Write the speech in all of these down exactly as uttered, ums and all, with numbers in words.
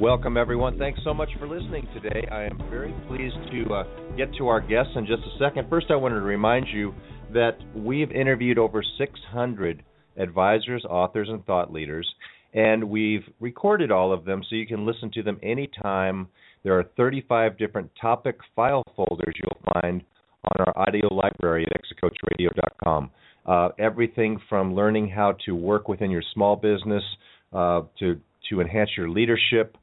Welcome, everyone. Thanks so much for listening today. I am very pleased to uh, get to our guests in just a second. First, I wanted to remind you that we've interviewed over six hundred advisors, authors, and thought leaders, and we've recorded all of them so you can listen to them anytime. There are thirty-five different topic file folders you'll find on our audio library at Exit Coach Radio dot com. Uh, everything from learning how to work within your small business uh, to to enhance your leadership,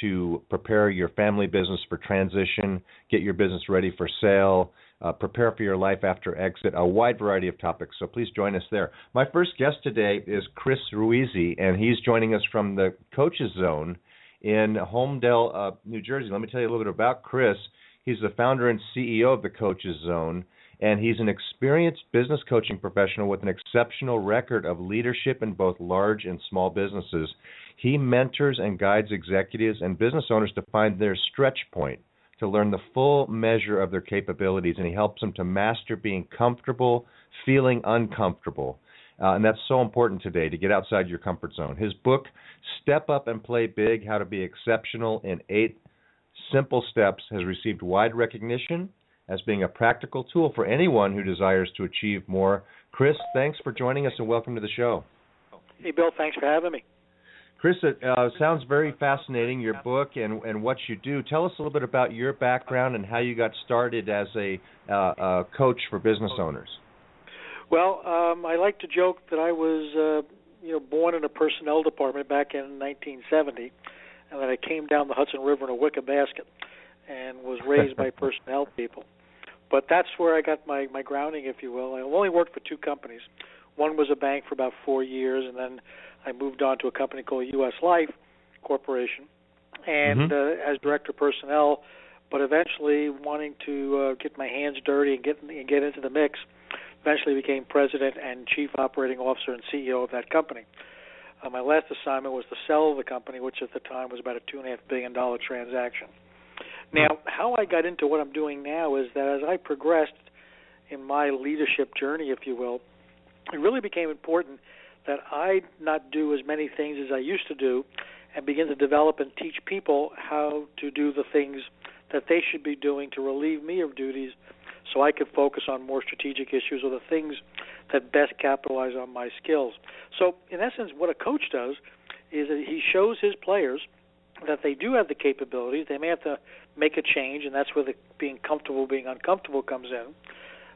to prepare your family business for transition, get your business ready for sale, uh, prepare for your life after exit, a wide variety of topics. So please join us there. My first guest today is Chris Ruisi, and he's joining us from the Coaches Zone in Homedale, uh, New Jersey. Let me tell you a little bit about Chris. He's the founder and C E O of the Coaches Zone, and he's an experienced business coaching professional with an exceptional record of leadership in both large and small businesses. He mentors and guides executives and business owners to find their stretch point, to learn the full measure of their capabilities, and he helps them to master being comfortable, feeling uncomfortable. Uh, and that's so important today, to get outside your comfort zone. His book, Step Up and Play Big, How to Be Exceptional in Eight Simple Steps, has received wide recognition as being a practical tool for anyone who desires to achieve more. Chris, thanks for joining us and welcome to the show. Hey, Bill, thanks for having me. Chris, it uh, sounds very fascinating, your book and, and what you do. Tell us a little bit about your background and how you got started as a, uh, a coach for business owners. Well, um, I like to joke that I was uh, you know, born in a personnel department back in nineteen seventy, and that I came down the Hudson River in a wicker basket and was raised by personnel people. But that's where I got my, my grounding, if you will. I only worked for two companies. One was a bank for about four years, and then I moved on to a company called U S Life Corporation, and mm-hmm. uh, as director of personnel. But eventually, wanting to uh, get my hands dirty and get and get into the mix, eventually became president and chief operating officer and C E O of that company. Uh, my last assignment was to sell the company, which at the time was about a two and a half billion dollar transaction. Now, how I got into what I'm doing now is that as I progressed in my leadership journey, if you will, it really became important that I not do as many things as I used to do and begin to develop and teach people how to do the things that they should be doing to relieve me of duties so I could focus on more strategic issues or the things that best capitalize on my skills. So, in essence, what a coach does is that he shows his players that they do have the capabilities. They may have to make a change, and that's where the being comfortable, being uncomfortable comes in.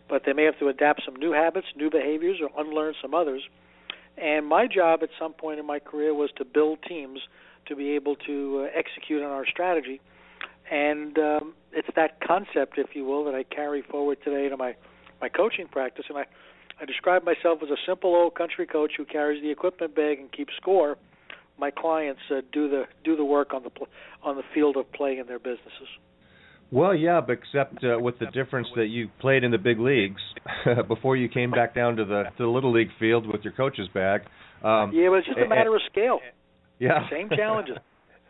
But they may have to adapt some new habits, new behaviors, or unlearn some others. And my job at some point in my career was to build teams to be able to uh, execute on our strategy. And um, it's that concept, if you will, that I carry forward today to my, my coaching practice. And I, I describe myself as a simple old country coach who carries the equipment bag and keeps score. My clients uh, do the do the work on the pl- on the field of play in their businesses. Well, yeah, but except uh, with the difference that you played in the big leagues before you came back down to the to the little league field with your coach's bag. Um, yeah, it was just a matter and, of scale. Yeah, same challenges.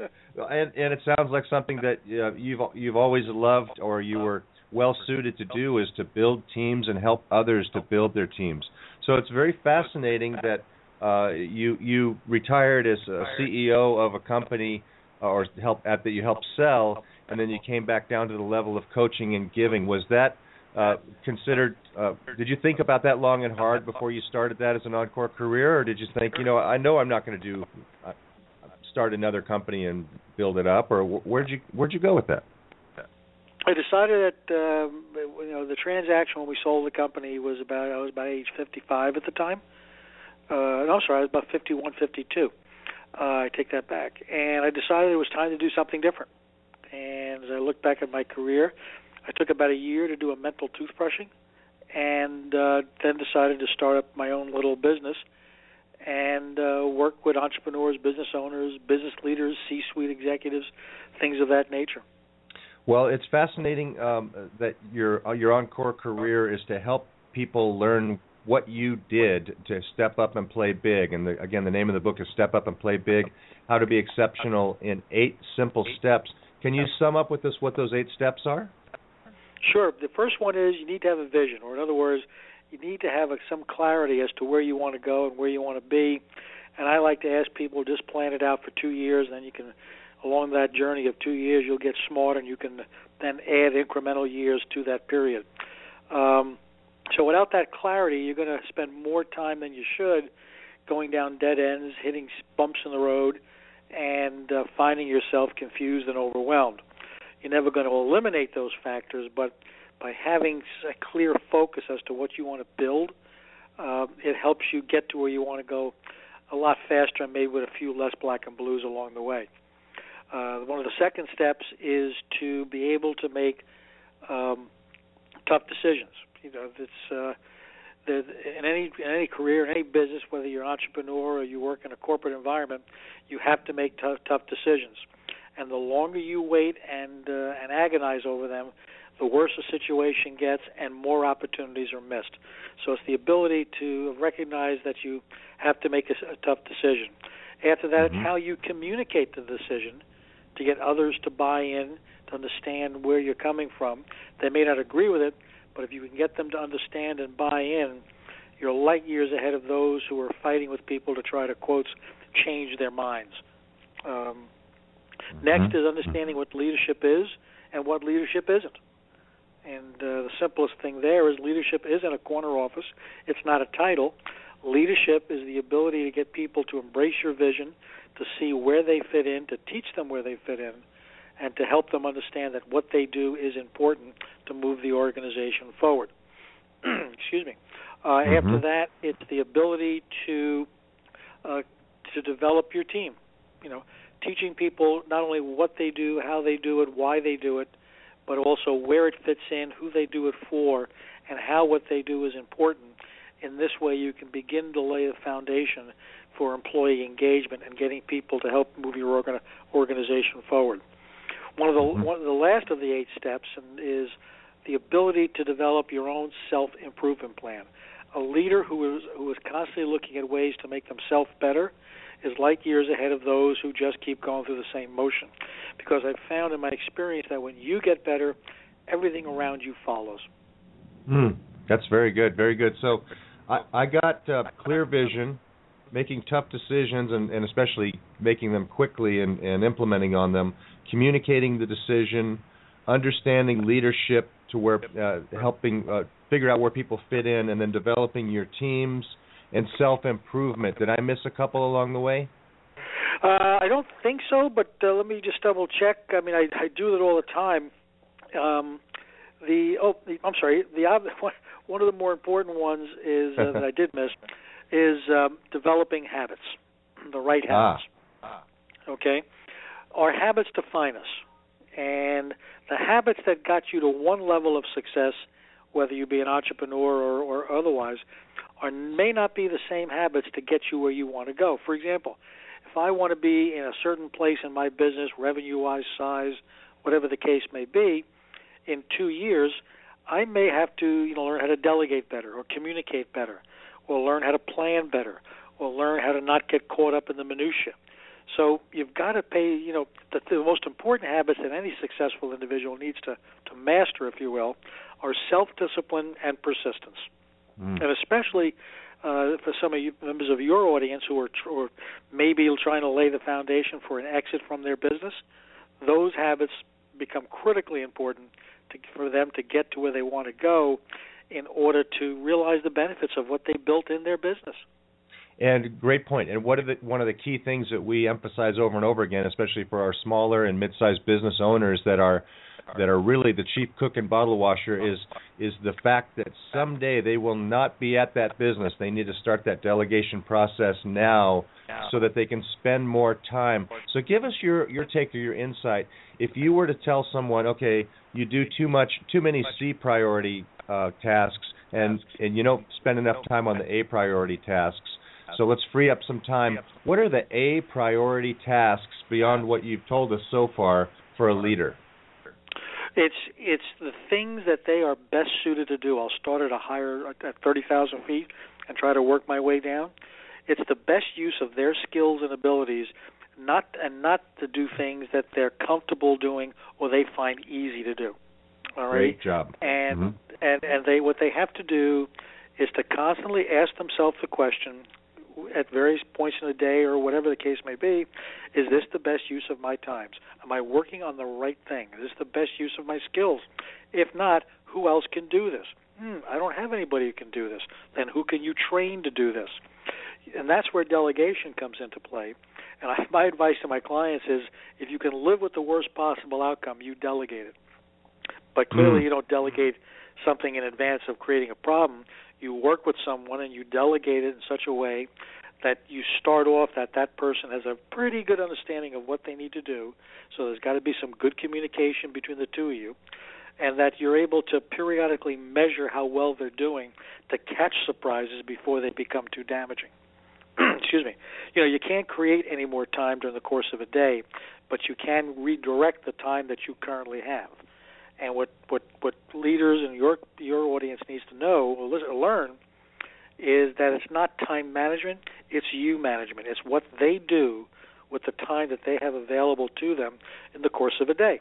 and and it sounds like something that uh, you've you've always loved, or you were well suited to do, is to build teams and help others to build their teams. So it's very fascinating that. Uh, you you retired as a C E O of a company, uh, or help at that you helped sell, and then you came back down to the level of coaching and giving. Was that uh, considered? Uh, did you think about that long and hard before you started that as an encore career, or did you think, you know, I know I'm not going to do uh, start another company and build it up, or where'd you where'd you go with that? I decided that um, you know the transaction when we sold the company was about I was about age fifty-five at the time. Uh, no, sorry, I was about fifty-one, fifty-two. Uh, I take that back. And I decided it was time to do something different. And as I look back at my career, I took about a year to do a mental toothbrushing and uh, then decided to start up my own little business. and uh, work with entrepreneurs, business owners, business leaders, C-suite executives, things of that nature. Well, it's fascinating um, that your your encore career is to help people learn what you did to step up and play big. And the, again, the name of the book is Step Up and Play Big, How to Be Exceptional in Eight Simple Steps. Can you sum up with us what those eight steps are? Sure. The first one is you need to have a vision, or in other words, you need to have a, some clarity as to where you want to go and where you want to be. And I like to ask people, just plan it out for two years, and then you can, along that journey of two years, you'll get smarter, and you can then add incremental years to that period. Um, so without that clarity, you're going to spend more time than you should going down dead ends, hitting bumps in the road, and uh, finding yourself confused and overwhelmed. You're never going to eliminate those factors, but by having a clear focus as to what you want to build, uh, it helps you get to where you want to go a lot faster and maybe with a few less black and blues along the way. Uh, one of the second steps is to be able to make um, tough decisions. You know, it's, uh, the, in any in any career, in any business, whether you're an entrepreneur or you work in a corporate environment, you have to make tough, tough decisions. And the longer you wait and uh, and agonize over them, the worse the situation gets and more opportunities are missed. So it's the ability to recognize that you have to make a, a tough decision. After that, mm-hmm. it's how you communicate the decision to get others to buy in, to understand where you're coming from. They may not agree with it, but if you can get them to understand and buy in, you're light years ahead of those who are fighting with people to try to, quotes, change their minds. Um, mm-hmm. Next is understanding what leadership is and what leadership isn't. And uh, the simplest thing there is leadership isn't a corner office. It's not a title. Leadership is the ability to get people to embrace your vision, to see where they fit in, to teach them where they fit in, and to help them understand that what they do is important to move the organization forward. Excuse me. Uh, mm-hmm. After that, it's the ability to uh, to develop your team. You know, teaching people not only what they do, how they do it, why they do it, but also where it fits in, who they do it for, and how what they do is important. In this way, you can begin to lay the foundation for employee engagement and getting people to help move your organ- organization forward. One of the mm-hmm. one of the last of the eight steps is the ability to develop your own self-improvement plan. A leader who is who is constantly looking at ways to make themselves better is light years ahead of those who just keep going through the same motion. Because I've found in my experience that when you get better, everything around you follows. Mm, that's very good, very good. So I, I got uh, clear vision, making tough decisions, and, and especially making them quickly and, and implementing on them, communicating the decision, understanding leadership to where uh, helping uh, figure out where people fit in, and then developing your teams, and self-improvement. Did I miss a couple along the way? Uh, I don't think so, but uh, let me just double-check. I mean, I, I do it all the time. Um, the oh, the, I'm sorry. The one of the more important ones is uh, that I did miss is um, developing habits, the right habits. Ah. Okay? Our habits define us, and the habits that got you to one level of success, whether you be an entrepreneur or, or otherwise, or may not be the same habits to get you where you want to go. For example, if I want to be in a certain place in my business, revenue-wise, size, whatever the case may be, in two years, I may have to, you know, learn how to delegate better or communicate better or learn how to plan better or learn how to not get caught up in the minutiae. So you've got to pay, you know, the, the most important habits that any successful individual needs to, to master, if you will, are self-discipline and persistence. Mm. And especially uh, for some of you members of your audience who are tr- or maybe trying to lay the foundation for an exit from their business, those habits become critically important to, for them to get to where they want to go in order to realize the benefits of what they built in their business. And great point. And what are the, one of the key things that we emphasize over and over again, especially for our smaller and mid-sized business owners that are that are really the chief cook and bottle washer, is is the fact that someday they will not be at that business. They need to start that delegation process now so that they can spend more time. So give us your, your take or your insight. If you were to tell someone, okay, you do too much, too many C priority uh, tasks, and, and you don't spend enough time on the A priority tasks, So let's free up some time. What are the A priority tasks beyond what you've told us so far for a leader? It's it's the things that they are best suited to do. I'll start at a higher, at thirty thousand feet and try to work my way down. It's the best use of their skills and abilities, not and not to do things that they're comfortable doing or they find easy to do. All right? Great job. And mm-hmm. and and they what they have to do is to constantly ask themselves the question at various points in the day or whatever the case may be, is this the best use of my times? Am I working on the right thing? Is this the best use of my skills? If not, who else can do this? Hmm, I don't have anybody who can do this. Then who can you train to do this? And that's where delegation comes into play. And I, my advice to my clients is if you can live with the worst possible outcome, you delegate it. But clearly mm. you don't delegate something in advance of creating a problem. You work with someone and you delegate it in such a way that you start off that that person has a pretty good understanding of what they need to do. So there's got to be some good communication between the two of you, and that you're able to periodically measure how well they're doing to catch surprises before they become too damaging. Excuse me. You know, you can't create any more time during the course of a day, but you can redirect the time that you currently have. And what, what, what leaders and your your audience needs to know or listen, learn is that it's not time management, it's you management. It's what they do with the time that they have available to them in the course of a day.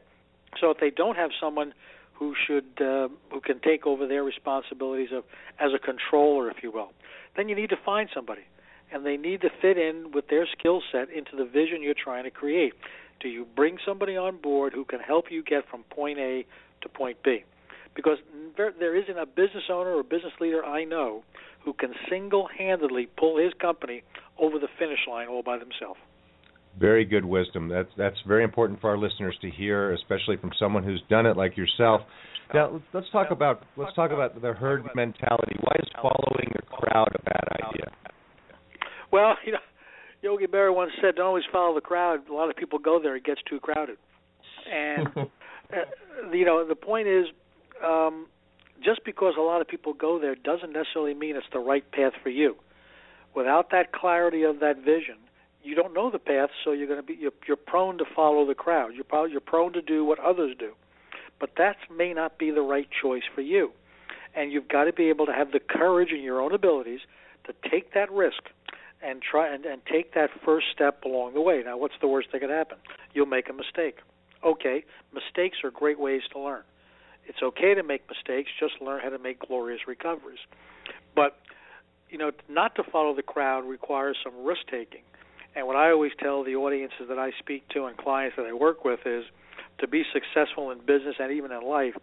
So if they don't have someone who should uh, who can take over their responsibilities of as a controller, if you will, then you need to find somebody. And they need to fit in with their skill set into the vision you're trying to create. Do you bring somebody on board who can help you get from point A to point B? Because there isn't a business owner or business leader I know who can single-handedly pull his company over the finish line all by themselves. Very good wisdom. That's that's very important for our listeners to hear, especially from someone who's done it like yourself. Now let's talk about let's talk about the herd mentality. Why is following the crowd a bad idea? Well, you know, Yogi Berra once said, don't always follow the crowd. A lot of people go there. It gets too crowded. And, uh, you know, the point is um, just because a lot of people go there doesn't necessarily mean it's the right path for you. Without that clarity of that vision, you don't know the path, so you're going to be you're, you're prone to follow the crowd. You're, probably, you're prone to do what others do. But that may not be the right choice for you. And you've got to be able to have the courage in your own abilities to take that risk and try and, and take that first step along the way. Now, what's the worst that could happen? You'll make a mistake. Okay, mistakes are great ways to learn. It's okay to make mistakes, just learn how to make glorious recoveries. But, you know, not to follow the crowd requires some risk-taking. And what I always tell the audiences that I speak to and clients that I work with is to be successful in business and even in life,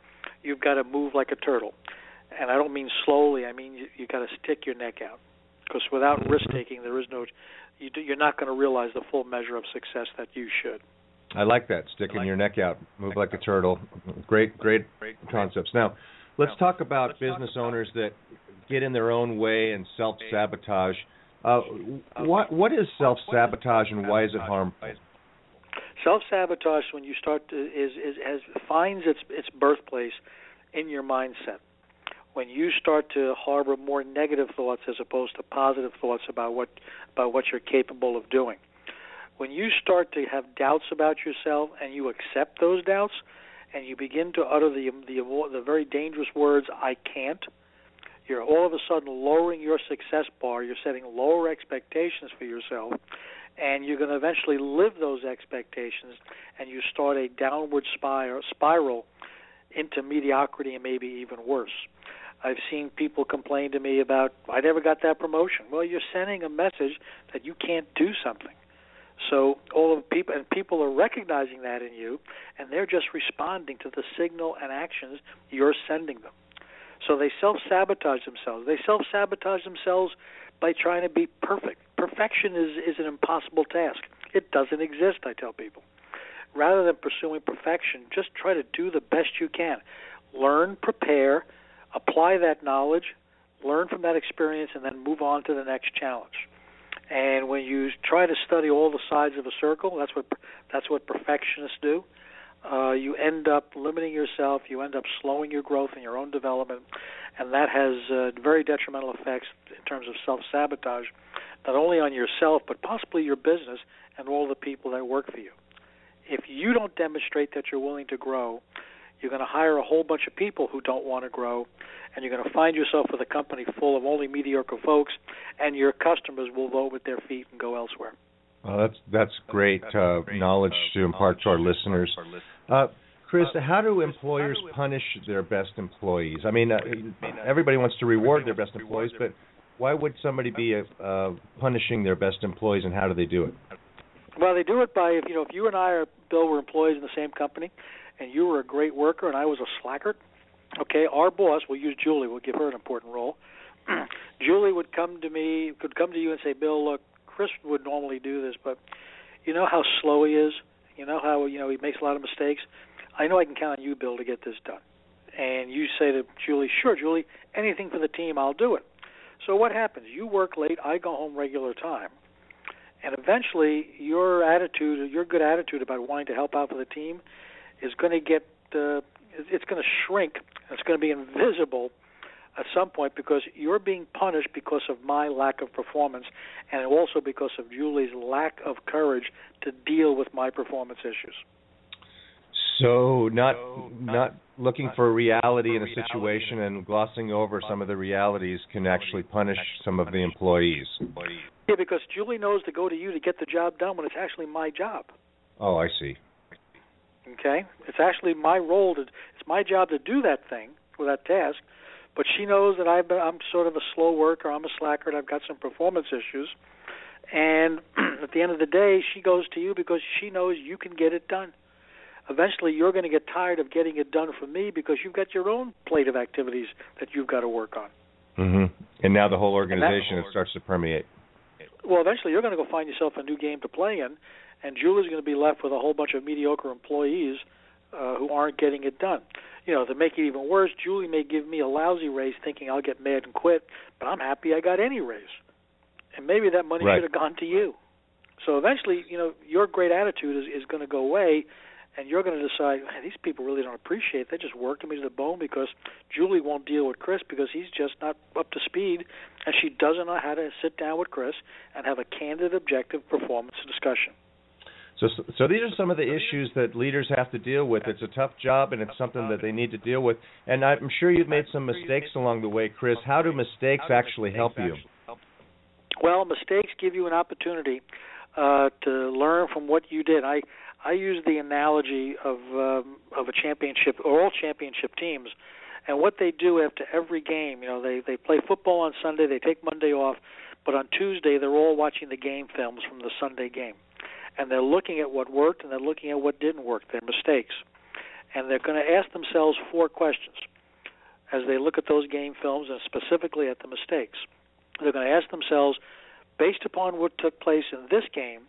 you've got to move like a turtle. And I don't mean slowly. I mean you, you've got to stick your neck out. Because without risk-taking, there is no, you do, you're not going to realize the full measure of success that you should. I like that, sticking like your neck out, move like a turtle. Great, great, great concepts. Now, let's now, talk about let's business talk about owners that get in their own way and self-sabotage. Uh, what What is self-sabotage and why is it harmful? Self-sabotage, when you start to, is, is has finds its its birthplace in your mindset. When you start to harbor more negative thoughts as opposed to positive thoughts about what about what you're capable of doing. When you start to have doubts about yourself and you accept those doubts and you begin to utter the the, the very dangerous words, I can't, you're all of a sudden lowering your success bar. You're setting lower expectations for yourself, and you're going to eventually live those expectations, and you start a downward spiral into mediocrity and maybe even worse. I've seen people complain to me about, I never got that promotion. Well, you're sending a message that you can't do something. So all of people and people are recognizing that in you, and they're just responding to the signal and actions you're sending them. So they self-sabotage themselves. They self-sabotage themselves by trying to be perfect. Perfection is, is an impossible task. It doesn't exist, I tell people. Rather than pursuing perfection, just try to do the best you can. Learn, prepare, apply that knowledge, learn from that experience, and then move on to the next challenge. And when you try to study all the sides of a circle, that's what that's what perfectionists do, uh, you end up limiting yourself, you end up slowing your growth and your own development, and that has uh, very detrimental effects in terms of self-sabotage, not only on yourself, but possibly your business and all the people that work for you. If you don't demonstrate that you're willing to grow, you're going to hire a whole bunch of people who don't want to grow, and you're going to find yourself with a company full of only mediocre folks, and your customers will vote with their feet and go elsewhere. Well, that's that's great, that's uh, great knowledge uh, to impart to our listeners. Uh, Chris, how do employers punish their best employees? I mean, uh, everybody wants to reward their best employees, but why would somebody be uh, punishing their best employees, and how do they do it? Well, they do it by, you know, if you and I, are, Bill, were employees in the same company, and you were a great worker and I was a slacker, okay, our boss, we'll use Julie, we'll give her an important role. Julie would come to me, could come to you and say, Bill, look, Chris would normally do this, but you know how slow he is? You know how, you know, he makes a lot of mistakes? I know I can count on you, Bill, to get this done. And you say to Julie, sure, Julie, anything for the team, I'll do it. So what happens? You work late, I go home regular time. And eventually your attitude, your good attitude about wanting to help out for the team is going to get, uh, it's going to shrink. It's going to be invisible at some point because you're being punished because of my lack of performance and also because of Julie's lack of courage to deal with my performance issues. So not not looking for reality in a situation and glossing over some of the realities can actually punish some of the employees. Yeah, because Julie knows to go to you to get the job done when it's actually my job. Oh, I see. Okay? It's actually my role. To, it's my job to do that thing or that task, but she knows that I've been, I'm sort of a slow worker, I'm a slacker, and I've got some performance issues. And at the end of the day, she goes to you because she knows you can get it done. Eventually you're going to get tired of getting it done for me because you've got your own plate of activities that you've got to work on. Mm-hmm. And now the whole organization it starts to permeate. Well, eventually you're going to go find yourself a new game to play in, and Julie's going to be left with a whole bunch of mediocre employees uh, who aren't getting it done. You know, to make it even worse, Julie may give me a lousy raise thinking I'll get mad and quit, but I'm happy I got any raise. And maybe that money right. should have gone to you. So eventually, you know, your great attitude is, is going to go away, and you're going to decide, hey, these people really don't appreciate it. They just worked me to the bone because Julie won't deal with Chris because he's just not up to speed, and she doesn't know how to sit down with Chris and have a candid, objective performance discussion. So so these are some of the issues that leaders have to deal with. It's a tough job, and it's something that they need to deal with. And I'm sure you've made some mistakes along the way, Chris. How do mistakes actually help you? Well, mistakes give you an opportunity uh, to learn from what you did. I I use the analogy of um, of a championship, or all championship teams, and what they do after every game. You know, they, they play football on Sunday, they take Monday off, but on Tuesday they're all watching the game films from the Sunday game. And they're looking at what worked, and they're looking at what didn't work, their mistakes. And they're going to ask themselves four questions as they look at those game films and specifically at the mistakes. They're going to ask themselves, based upon what took place in this game,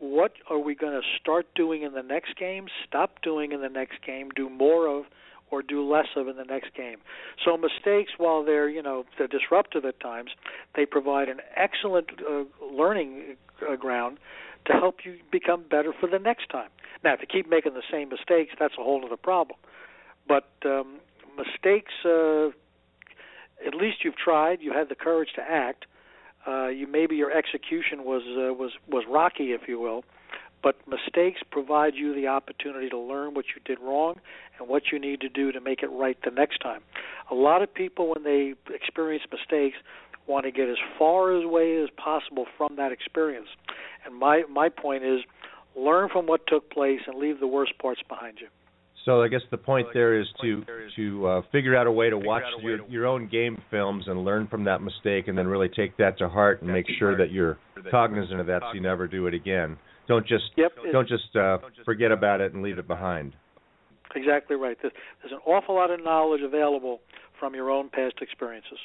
what are we going to start doing in the next game, stop doing in the next game, do more of, or do less of in the next game? So mistakes, while they're, you know, they're disruptive at times, they provide an excellent uh, learning uh, ground to help you become better for the next time. Now, if you keep making the same mistakes, that's a whole other problem. But um, mistakes, uh, at least you've tried, you had the courage to act. Uh, you maybe your execution was uh, was was rocky, if you will. But mistakes provide you the opportunity to learn what you did wrong and what you need to do to make it right the next time. A lot of people, when they experience mistakes, want to get as far away as possible from that experience. And my, my point is, learn from what took place and leave the worst parts behind you. So I guess the point there is to to uh, figure out a way to watch your, your own game films and learn from that mistake and then really take that to heart and make sure that you're cognizant of that so you never do it again. Don't just yep, don't just uh, forget about it and leave it behind. Exactly right. There's an awful lot of knowledge available from your own past experiences.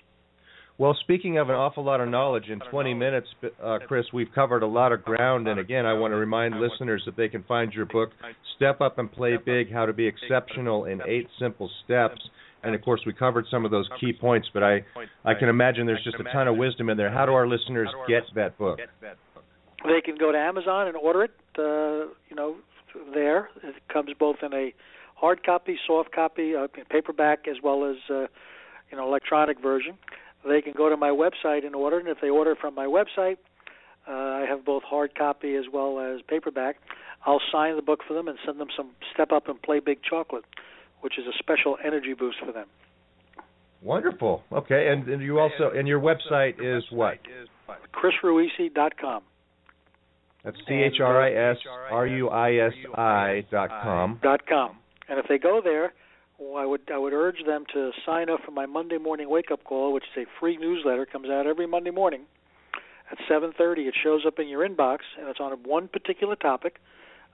Well, speaking of an awful lot of knowledge, in twenty minutes, uh, Chris, we've covered a lot of ground. And again, I want to remind listeners that they can find your book, Step Up and Play Big, How to Be Exceptional in Eight Simple Steps. And, of course, we covered some of those key points, but I, I can imagine there's just a ton of wisdom in there. How do our listeners get that book? They can go to Amazon and order it, uh, you know, there. It comes both in a hard copy, soft copy, uh, paperback, as well as, uh, you know, electronic version. They can go to my website and order, and if they order from my website, Uh, I have both hard copy as well as paperback. I'll sign the book for them and send them some Step Up and Play Big chocolate, which is a special energy boost for them. Wonderful. Okay, and, and you also and your website is what? Chris Ruisi dot com. That's C H R I S R U I S I dot com. Dot com. And if they go there, I would I would urge them to sign up for my Monday morning wake-up call, which is a free newsletter. It comes out every Monday morning at seven thirty. It shows up in your inbox, and it's on one particular topic.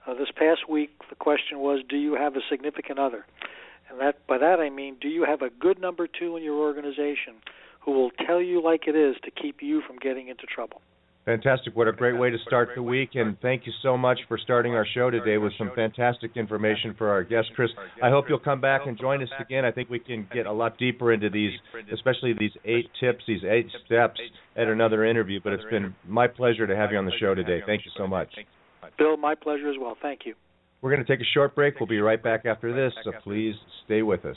Uh, this past week, the question was, do you have a significant other? And that by that I mean, do you have a good number two in your organization who will tell you like it is to keep you from getting into trouble? Fantastic. What a great way to start the week, and thank you so much for starting our show today with some fantastic information for our guest, Chris. I hope you'll come back and join us again. I think we can get a lot deeper into these, especially these eight tips, these eight steps at another interview, but it's been my pleasure to have you on the show today. Thank you so much. Bill, my pleasure as well. Thank you. We're going to take a short break. We'll be right back after this, so please stay with us.